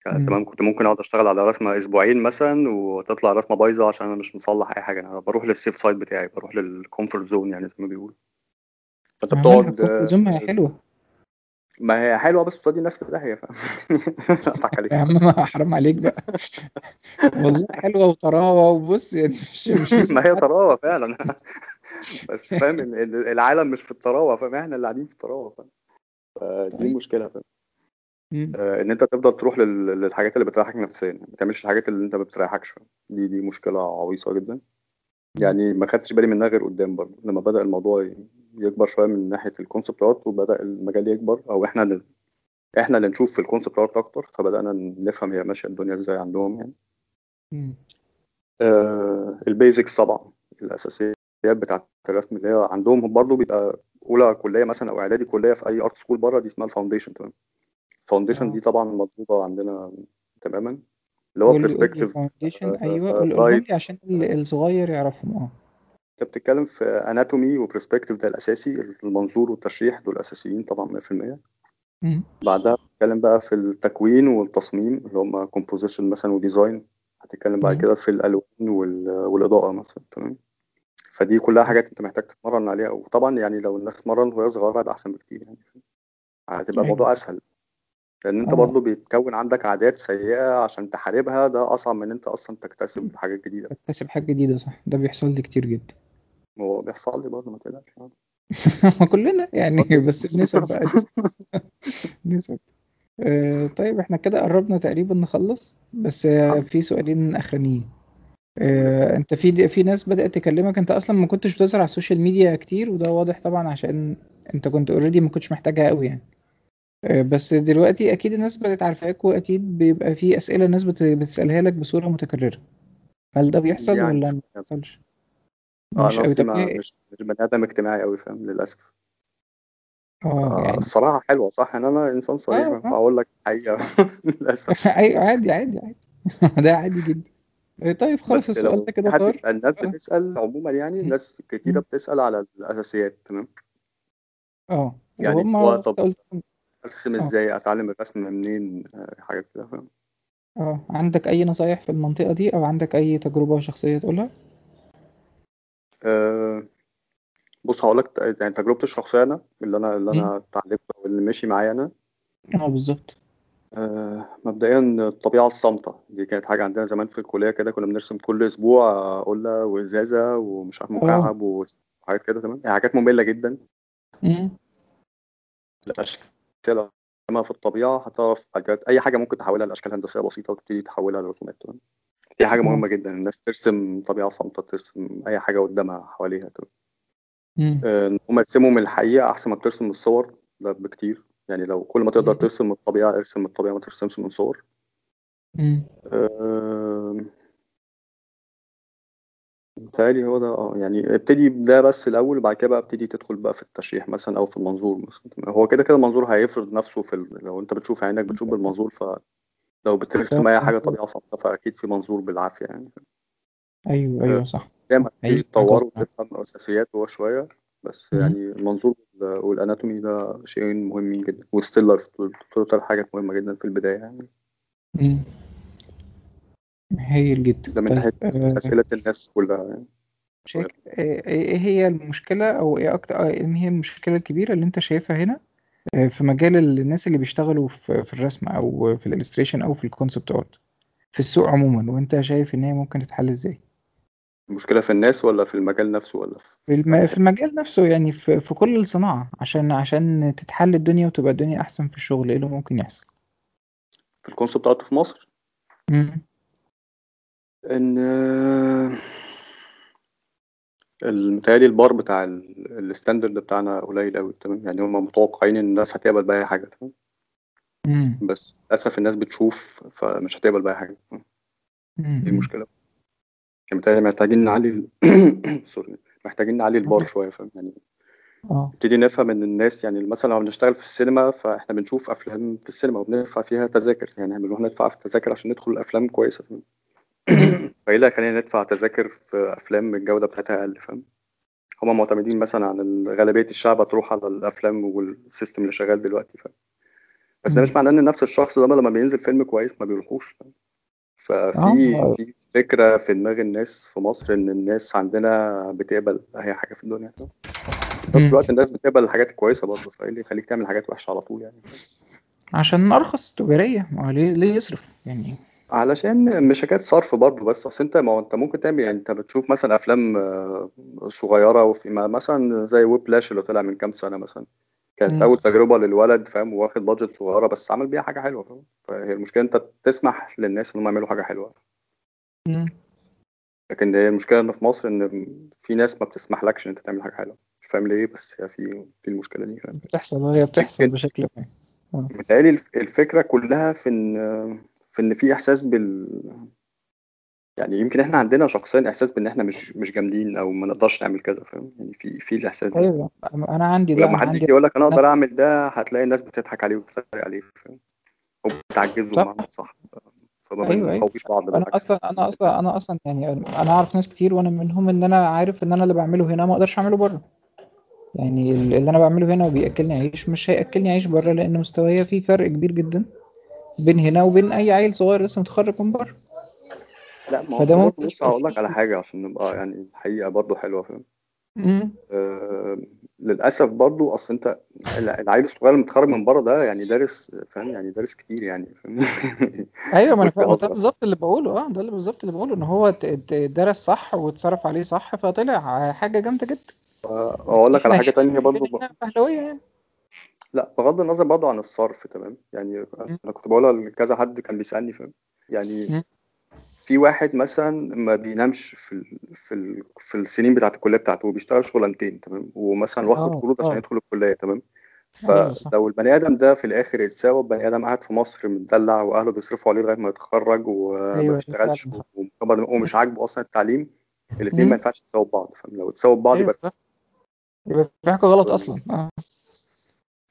يعني مم. تمام. كنت ممكن أقعد أشتغل على رسمة أسبوعين مثلا وتطلع رسمة بايظة عشان أنا مش مصلح أي حاجة، أنا بروح للسيف سايد بتاعي، بروح للكومفورت زون يعني زي ما بيقولوا. فأنت عملها بتقعد، كفر آه، زوم، هي حلوة ما هي حلوة بس بتودي الناس في داهية، فاهم؟ أضحك يا عليك عم، ما حرام عليك بقى والله، حلوة وطراوة وبص يعني مش مش لازم ما هي حد طراوة فعلا بس فاهم إن إن العالم مش في الطراوة، فاهم؟ إحنا اللي قاعدين في الطراوة، فاهم؟ فدي طيب. المشكلة، فاهم؟ مم. آه، ان انت تفضل تروح لل- للحاجات اللي بتريحك نفسيا، يعني ما تعملش الحاجات اللي انت ما بتريحكش، فاهم؟ دي دي مشكله عويصه جدا، مم. يعني ما خدتش بالي منها غير قدام برضه، لما بدا الموضوع ي- يكبر شويه من ناحيه الكونسبت ارت، وبدا المجال يكبر، او احنا اللي احنا اللي نشوف في الكونسبت ارت اكتر، فبدانا نفهم هي ماشيه الدنيا ازاي عندهم يعني. مم. آه البيزكس طبعا، الاساسيات بتاعت الرسم اللي هي عندهم برضه، بيبقى اولى كليه مثلا او اعدادي كليه في اي ارت سكول بره، دي اسمها الفاونديشن، تمام؟ الفاونديشن دي اه طبعا مطلوبه عندنا تماما، اللي هو قول لي قول لي برسبكتيف فاونديشن. ايوه قول- قولهم جايد. لي عشان ال- الصغير يعرفهم. اه انت بتتكلم في اناتومي وبرسبكتيف، ده الاساسي، المنظور والتشريح دول اساسيين طبعا مية في المية. مم. بعدها بتتكلم بقى في التكوين والتصميم اللي هم كومبوزيشن مثلا وديزاين، هتتكلم بعد مم. كده في الالوان وال- والاضاءه مثلا، تمام؟ فدي كلها حاجات انت محتاج تتمرن عليها، وطبعا يعني لو الناس اتمرن وهي صغيره هيبقى احسن بكتير، يعني هتبقى ايوه الموضوع اسهل، لان انت اه برضو بيتكون عندك عادات سيئه عشان تحاربها، ده اصعب من ان انت اصلا تكتسب حاجات جديده، بكتسب حاجة جديدة، صح، ده بيحصل لي كتير جدا هو بيحصل لي برضه ما تقلقش يعني. ما كلنا يعني اتفضل. بس بنسب بقى نسب نسب. آه طيب احنا كده قربنا تقريبا نخلص، بس آه في سؤالين اخرانيين. آه، انت في دي- في ناس بدأت تكلمك، انت اصلا ما كنتش بتظهر على السوشيال ميديا كتير، وده واضح طبعا عشان انت كنت اوريدي ما كنتش محتاجها قوي يعني. آه، بس دلوقتي اكيد الناس بدأت عارفاك، واكيد بيبقى في اسئلة الناس بت- بتسألها لك بصورة متكررة. هل ده بيحصل يعني ولا ما شوية. بيحصلش؟ اه مش انا قوي. اصلي طب ما ايه مش مش بني ادم اجتماعي قوي، فاهم؟ للاسف. اه آه يعني الصراحه حلوه، صح ان انا انسان صريح، اه ينفع اه اقول لك الحقيقه للاسف. ايوه عادي عادي عادي ده عادي جدا. آه، طيب خلاص، بس السؤال لو ده كده في حد، طار. الناس اه بتسال عموما، يعني م- الناس كتيره م- بتسال على الاساسيات، تمام؟ اه يعني اللي هو وهم طب قلت ارسم اه ازاي، اتعلم الرسم منين، آه، حاجات كده، فاهم؟ اه عندك اي نصايح في المنطقة دي، او عندك اي تجربة شخصية تقولها؟ أه بص هقول لك يعني تجربتي الشخصيه، انا اللي انا اللي مم. انا اتعلمته واللي ماشي معايا انا. اه بالظبط. آه، مبدئيا الطبيعة الصامتة دي كانت حاجة عندنا زمان في الكلية كده، كنا بنرسم كل أسبوع آه، قلة وإزازة ومش عارف اه مكعب وحاجات كده، تمام؟ يعني حاجات مملة جدا. مم. الأشكال لما في الطبيعة هتعرف حاجات، أي حاجة ممكن تحولها لأشكال هندسية بسيطة وتبتدي تحولها لرسومات، تمام؟ دي حاجة اه مهمة جدا، الناس ترسم طبيعة صامتة، ترسم أي حاجة قدامها حواليها، تمام؟ مم. آه، إن هما يرسموا من الحقيقة أحسن ما بترسم من الصور، ده بكتير. يعني لو كل ما تقدر مم. ترسم من الطبيعة ارسم من الطبيعة، ما ترسمش من صور. مم. آه، متهيألي هو ده. اه يعني ابتدي ده بس الأول، وبعد كده بقى ابتدي تدخل بقى في التشريح مثلا، أو في المنظور مثلا. هو كده كده المنظور هيفرض نفسه في ال... لو أنت بتشوف عينك بتشوف بالمنظور، فلو بترسم أي حاجة طبيعة صامتة فأكيد في منظور بالعافية يعني. ايوه آه، ايوه صح زي ما صح تبتدي حقيقي، معاك تطوره غصب عنك. وتفهم أساسيات هو شوية بس، مم. يعني المنظور وال- والأناتومي ده شيئين مهمين جدا، والستيل لايف توتال حاجة مهمة جدا في البداية يعني. مم. هايل جدا. ده من طيب ناحية آه، أسئلة الناس كلها يعني شوية. شاك آه، ايه إيه هي المشكلة، او ايه اكتر آه، ايه هي المشكلة الكبيرة اللي انت شايفها هنا آه، في مجال ال- الناس اللي بيشتغلوا في في الرسم، او في الالستريشن، او في الكونسبت ارت في السوق عموما، وانت شايف ان هي ممكن تتحل ازاي المشكلة في الناس ولا في المجال نفسه ولا في في الم- في أنهي؟ المجال نفسه يعني، في في كل الصناعة، عشان عشان تتحل الدنيا وتبقى الدنيا أحسن في الشغل. إيه اللي ممكن يحصل؟ في الكونسبت ارت في مصر، مم. ان ال- متهيألي البار بتاع ال- الستاندرد بتاعنا قليل قوي، تمام؟ يعني هم متوقعين ان الناس هتقبل باي حاجه، تمام؟ مم. بس للاسف الناس بتشوف فمش هتقبل باي حاجه، تمام؟ دي مم. المشكله يعني. متهيألي محتاجين نعلي ال- سوري، محتاجين نعلي البار عندك- شويه، فاهم؟ يعني اه نبتدي نفهم ان الناس، يعني مثلا لو بنشتغل في السينما فاحنا بنشوف افلام في السينما وبندفع فيها تذاكر، يعني بنروح ندفع في التذاكر عشان ندخل الافلام كويسه، تمام؟ مم. فايه اللي هيخلينا ندفع تذاكر في افلام الجوده بتاعتها اقل، فاهم؟ هما معتمدين مثلا عن ال- غالبية الشعب هتروح على الأفلام والسيستم اللي شغال دلوقتي، فاهم؟ بس ده مش مم. معناه إن نفس الشخص ده لما بينزل فيلم كويس ما بيروحوش، فاهم؟ ففي اه في فكرة في دماغ الناس في مصر إن الناس عندنا بتقبل أي حاجة في الدنيا، فاهم؟ في نفس مم. الوقت الناس بتقبل الحاجات الكويسة برضه، فإيه اللي يخليك تعمل حاجات وحشة على طول يعني، فاهم؟ عشان أرخص تجارية. ما هو ليه ليه يصرف يعني؟ علشان مش حكاية صرف برضه بس، أصل أنت، ما هو أنت ممكن تعمل، يعني أنت بتشوف مثلا أفلام آه، صغيرة، وفي ما- مثلا زي ويبلاش اللي طلع من كام سنة مثلا، كانت مم. أول تجربة للولد، فاهم؟ واخد بادجت صغيرة بس عمل بيها حاجة حلوة، فاهم؟ فهي المشكلة أنت تسمح للناس إن هم يعملوا حاجة حلوة، مم. لكن هي المشكلة إن في مصر إن في ناس ما بتسمحلكش إن أنت تعمل حاجة حلوة، مش فاهم ليه، بس هي في في المشكلة دي، فاهم؟ بتحصل، هي بتحصل يمكن بشكل ما. اه متهيألي الف- الفكرة كلها في إن في إن في إحساس بال، يعني يمكن إحنا عندنا شخصيا إحساس بإن إحنا مش مش جامدين أو ما نقدرش نعمل كذا، فاهم؟ يعني في في الإحساس ده، أيوه، أنا عندي ده، ولما أنا حد يجي عندي يقول لك أنا أقدر أعمل ده هتلاقي الناس بتضحك عليه وبتتريق عليه، فاهم؟ وبتعجزه صح. بمعنى صح، فما ايوه ايوه بنقويش بعض، انا بالعكس. اصلا انا اصلا انا اصلا يعني انا اعرف ناس كتير، وانا منهم، ان انا عارف ان انا اللي بعمله هنا ما اقدرش اعمله بره. يعني ال- اللي انا بعمله هنا وبياكلني عيش مش هياكلني عيش بره، لان مستوايا في فرق كبير جدا بين هنا وبين اي عيل صغير لسه متخرج من بره. لا ما هو فده احنا برضه، ممكن بص يبقى هقول لك على فيه. حاجه عشان نبقى يعني الحقيقه برضه حلوه، فاهم؟ مم. أه للاسف برضه، اصل انت الع- العيل الصغير اللي متخرج من بره ده يعني دارس، فاهم؟ يعني دارس كتير يعني، فاهم؟ ايوه، ما انا مش فاهم، ما ده بهزر. بالظبط اللي بقوله. اه ده اللي بالظبط اللي بقوله، ان هو ت- ت- درس صح واتصرف عليه صح، فطلع حاجه جامده جدا. اقول لكن لك على احنا حاجه هنا تانية برضه، ب... هنا فهلويه يعني. لا بغض النظر برضه عن الصرف، تمام؟ يعني مم. انا كنت بقولها لكذا حد كان بيسالني، فاهم؟ يعني مم. في واحد مثلا ما بينامش في ال... في ال... في السنين بتاعه الكليه بتاعته، وبيشتغل شغلانتين تمام، ومثلا واخد اه قروض عشان اه يدخل الكليه تمام. ايوه صح فلو البني ادم ده في الاخر اتساوى بني ادم قاعد في مصر متدلع واهله بيصرفوا عليه لغايه ما يتخرج وما ايوه ايوه بيشتغلش فعلا صح ومكبر- ومش عاجبه اصلا التعليم، الاثنين ما مم. ينفعش يتساووا ببعض. فلو اتساووا ببعض ايوه يبقى صح يبقى في حاجه غلط اصلا. اه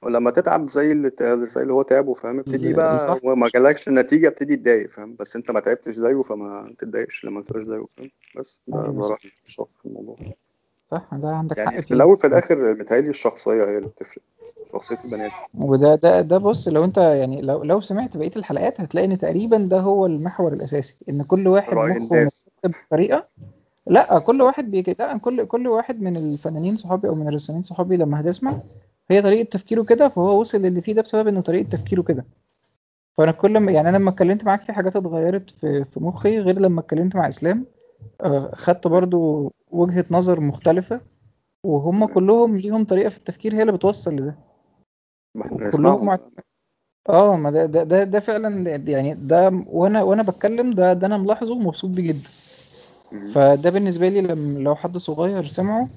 لما تتعب زي اللي تع- زي اللي هو تعبه فاهم، ابتدي ال- بقى صح وما جالكش النتيجة ابتدي تضايق فاهم، بس انت ما تعبتش زيه فما تتضايقش لما تبقاش زيه فاهم. بس ده ايوه ده صح رأيي الشخصي في الموضوع صح ده عندك يعني، حق في فيه. الأول في الآخر بيتهيألي الشخصية هي اللي بتفرق، شخصية البني آدم. وده ده ده بص، لو انت يعني لو لو سمعت بقية الحلقات هتلاقي ان تقريبا ده هو المحور الاساسي، ان كل واحد رأي مخه الناس مترتب بطريقه، لا كل صح واحد بيك... لا كل كل واحد من الفنانين صحابي او من الرسامين صحابي لما هتسمع هي طريقة تفكيره كده، فهو وصل للي فيه ده بسبب ان طريقة تفكيره كده. فانا كل ما يعني انا لما اتكلمت معاك في حاجات اتغيرت في في مخي غير لما اتكلمت مع اسلام. آه، خدت تمام برضو وجهة نظر مختلفة، وهم تمام كلهم ليهم طريقة في التفكير هي اللي بتوصل لده، ما احنا وكلهم نسمعهم معت... بقى. اه ما ده ده ده, ده فعلا يعني ده وانا وانا بتكلم ده ده انا ملاحظه ومبسوط بيه جدا. مم. فده بالنسبة لي لم... لو حد صغير سمعه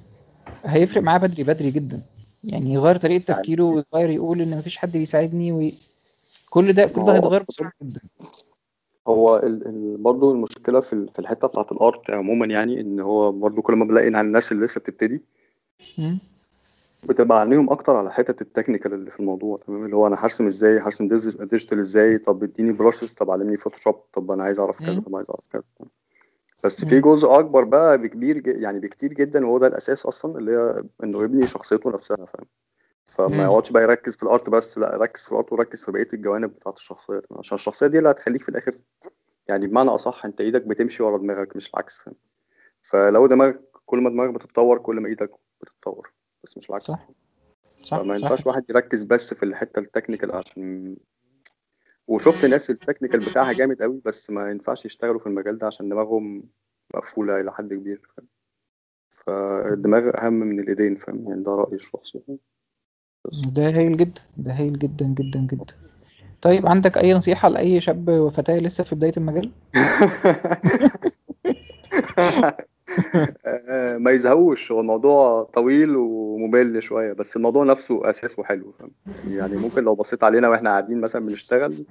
هيفرق مم. معاه بدري بدري جدا، يعني يغير طريقة يعني تفكيره ويغير يقول ان مفيش حد بيساعدني وي... كل ده ما كل ده هو هيتغير أصلا بسرعة جدا. هو ال... ال... برضه المشكلة في ال- في الحتة بتاعة الأرت عموما يعني، إن هو برضه كل ما بلاقي على الناس اللي لسه بتبتدي مم. بتبقى عينيهم أكتر على حتة التكنيكال اللي في الموضوع تمام، اللي هو أنا هرسم إزاي، هرسم ديز- ديجيتال إزاي، طب اديني براشز، طب علمني فوتوشوب، طب أنا عايز أعرف كذا، مم. طب عايز أعرف كذا. بس في مم. جزء اكبر بقى بكبير ج- يعني بكتير جدا، وهو ده الاساس اصلا، اللي هي انه يبني شخصيته نفسها فاهم. فما مم. يقعدش بقى يركز في الارت بس، لا ركز في الارت وركز في بقيه الجوانب بتاعه الشخصيه، عشان الشخصيه دي اللي هتخليك في الاخر يعني بمعنى اصح انت ايدك بتمشي ورا دماغك مش العكس فاهم. فلو دماغك كل ما دماغك بتتطور كل ما ايدك بتتطور، بس مش العكس. صح صح فما صح ينفعش واحد يركز بس في الحته التكنيكال، عشان وشفت ناس التكنيكال بتاعها جامد قوي بس ما ينفعش يشتغلوا في المجال ده عشان دماغهم مقفولة إلى حد كبير فاهم. فالدماغ أهم من الإيدين فاهم يعني، ده رأيي الشخصي فاهم؟ بس ده هايل جدا، ده هايل جدا جدا جدا. طيب عندك اي نصيحة لأي شاب وفتاة لسه في بداية المجال؟ آه، ما يزهوش، هو الموضوع طويل وممل شوية، بس الموضوع نفسه أساسه حلو فاهم يعني. ممكن لو بصيت علينا وإحنا قاعدين مثلا بنشتغل،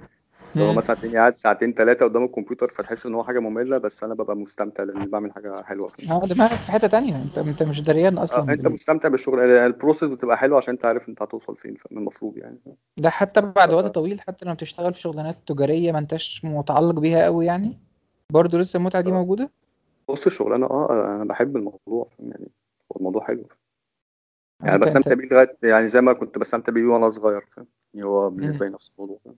لو مم. مثلا تلاقيني قاعد ساعتين ثلاثة قدام الكمبيوتر فتحس إن هو حاجة مملة، بس أنا ببقى مستمتع لأني بعمل حاجة حلوة فاهم. اه دماغك في حتة تانية، انت انت مش دريان آه، اصلا انت بال... مستمتع بالشغل، البروسيس بتبقى حلوه عشان انت عارف انت هتوصل فين فاهم، المفروض يعني. ده حتى بعد وقت ف- طويل، حتى لما بتشتغل في شغلانات تجارية ما انتش متعلق بيها قوي يعني، برضو لسه المتعة دي ف- موجودة. بص الشغلانه اه انا بحب الموضوع فاهم يعني، هو الموضوع حلو يعني، انت انت بستمتع بيه لغايه يعني زي ما كنت بستمتع بيه وانا صغير فاهم يعني، هو مم. بالنسبه لي نفس الموضوع فاهم.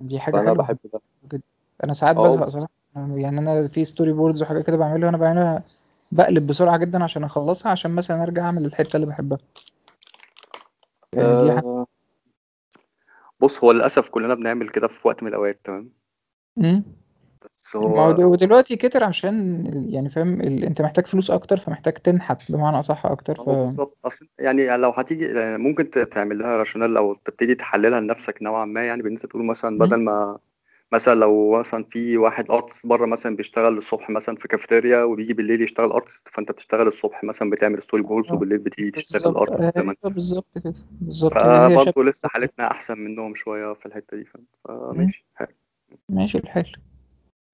دي حاجة فانا حلوة بحب ده جدا. انا ساعات اه بزهق صراحة يعني، انا في ستوري بوردز وحاجات كده بعملها، انا بعملها بقلب بسرعة جدا عشان اخلصها، عشان مثلا ارجع اعمل الحتة اللي بحبها يعني. دي حاجة آه، بص هو للاسف كلنا بنعمل كده في وقت من الاوقات تمام، مم. بس ما هو هو د- ودلوقتي كتر عشان ال- يعني فاهم ال... انت محتاج فلوس اكتر، فمحتاج تنحت بمعنى اصح اكتر. ف هو بالظبط اصل يعني لو هتيجي ممكن ت- تعمل لها راشونال او تبتدي تحللها لنفسك نوعا ما يعني، بان انت تقول مثلا بدل مم. ما مثلا لو مثلا في واحد ارتست بره مثلا بيشتغل الصبح مثلا في كافيتيريا وبيجي بالليل يشتغل ارتست، فانت بتشتغل الصبح مثلا بتعمل ستوري بوردز آه، وبالليل بتيجي تشتغل بالظبط. ارتست ايوه كمان، بالظبط كده بالظبط، هي هي شبه فبرضه لسه بالظبط. حالتنا احسن منهم شويه في الحته دي فاهم. مم. فماشي حلو. ماشي الحال.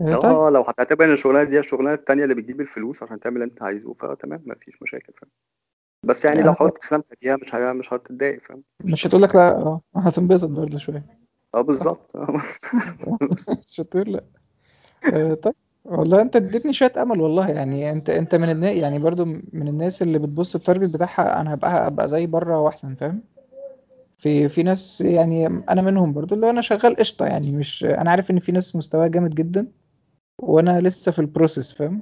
آه، طيب اه لو هتعتبر ان الشغلانه دي هي الشغلانه التانيه اللي بتجيب الفلوس عشان تعمل اللي انت عايزه فتمام مفيش مشاكل فاهم. بس يعني لو يعني حاولت تستمتع بيها مش ه- مش هتتضايق فاهم، مش مش هتقول هتخسر لك حاجه. لا، اه هتنبسط برضه شويه اه صح. بالظبط بس مش هتقول لا. آه، طيب والله انت اديتني شويه امل والله يعني. انت انت من الناس يعني برضو من الناس اللي بتبص التارجت بتاعها انا هبقى ابقى زي بره واحسن فاهم. في في ناس يعني انا منهم برضو، اللي انا شغال قشطه يعني، مش انا عارف ان في ناس مستواها جامد جدا وانا لسه في البروسيس فاهم،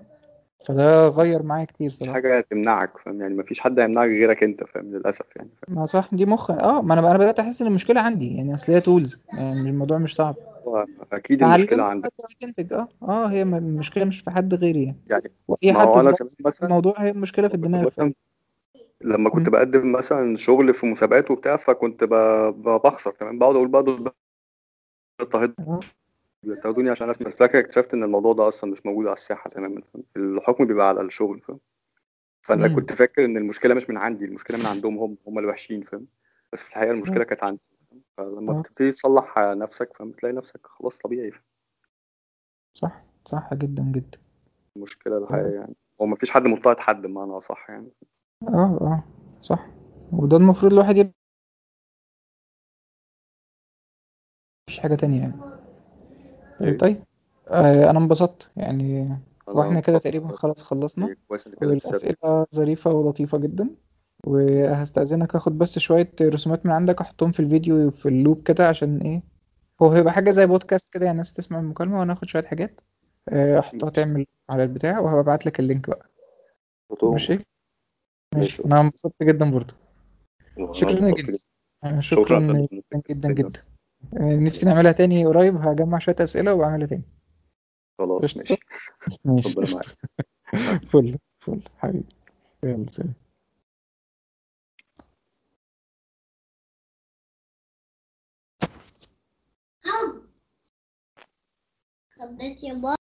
فده غير بس معايا كتير مفيش صراحه. حاجة تمنعك فاهم يعني، مفيش حد هيمنعك غيرك انت فاهم للأسف يعني فاهم. ما صح دي مخ. اه ما انا انا بدات احس ان المشكله عندي يعني، اصل هي تولز يعني، الموضوع مش صعب، هو أكيد المشكلة تعلمت عندك بقى تنتج. اه اه هي م- المشكله مش في حد غيري يعني، يعني، واي ما حد هو أنا صغير كمان في مثلا الموضوع، هي المشكله في لما كنت الدماغ فاهم. مثلا لما كنت مم. بقدم مثلا شغل في مسابقات وبتاع، فكنت ب- ب- بخسر تمام، بقعد أقول بقى دول بقى الطهد آه. بتاخدوني عشان انا فاكر اكتشفت ان الموضوع ده اصلا مش موجود على الساحه تماما، فاهم؟ الحكم بيبقى على الشغل، فاهم؟ فانا مم. كنت فاكر ان المشكله مش من عندي، المشكله من عندهم، هم هم اللي وحشين، فاهم؟ بس في الحقيقه المشكله مم. كانت عندي. فلما اه بتبتدي تصلح نفسك، فاهم، بتلاقي نفسك خلاص طبيعي، فاهم؟ صح صح جدا جدا. المشكله اه الحقيقيه يعني هو مفيش حد مضطهد حد، بمعنى اصح يعني. اه صح. وده المفروض الواحد يبقى مفيش حاجة تانية يعني. آه، ايوه طيب آه انا انبسطت يعني، انا واحنا كده انبسطت تقريبا برضه. خلاص خلصنا، إيه، كويس اني اتكلمت فيها دي. والأسئلة ظريفة ولطيفة جدا. وهستأذنك اخد بس شوية رسومات من عندك احطهم في الفيديو في اللوب كده، عشان ايه هو هيبقى حاجة زي بودكاست كده يعني، الناس تسمع المكالمة وانا اخد شوية حاجات آه، احطها ماشي، تعمل على البتاع، وهبعت لك اللينك بقى. خطوه ماشي ماشي، ماشي. انا انبسطت جدا برضه، وانا شكرا انبسطت جدا. جدا آه، شكرا شكرا على جدا جدا الفكره جدا. آه، نفسي نعملها تاني قريب، هجمع شوية أسئلة وأعملها تاني. خلاص، قشطة ماشي، ماشي ربنا قشطة. معاك حبيبي. فل فل حبيبي، يلا سلام. خضيت يا بابا.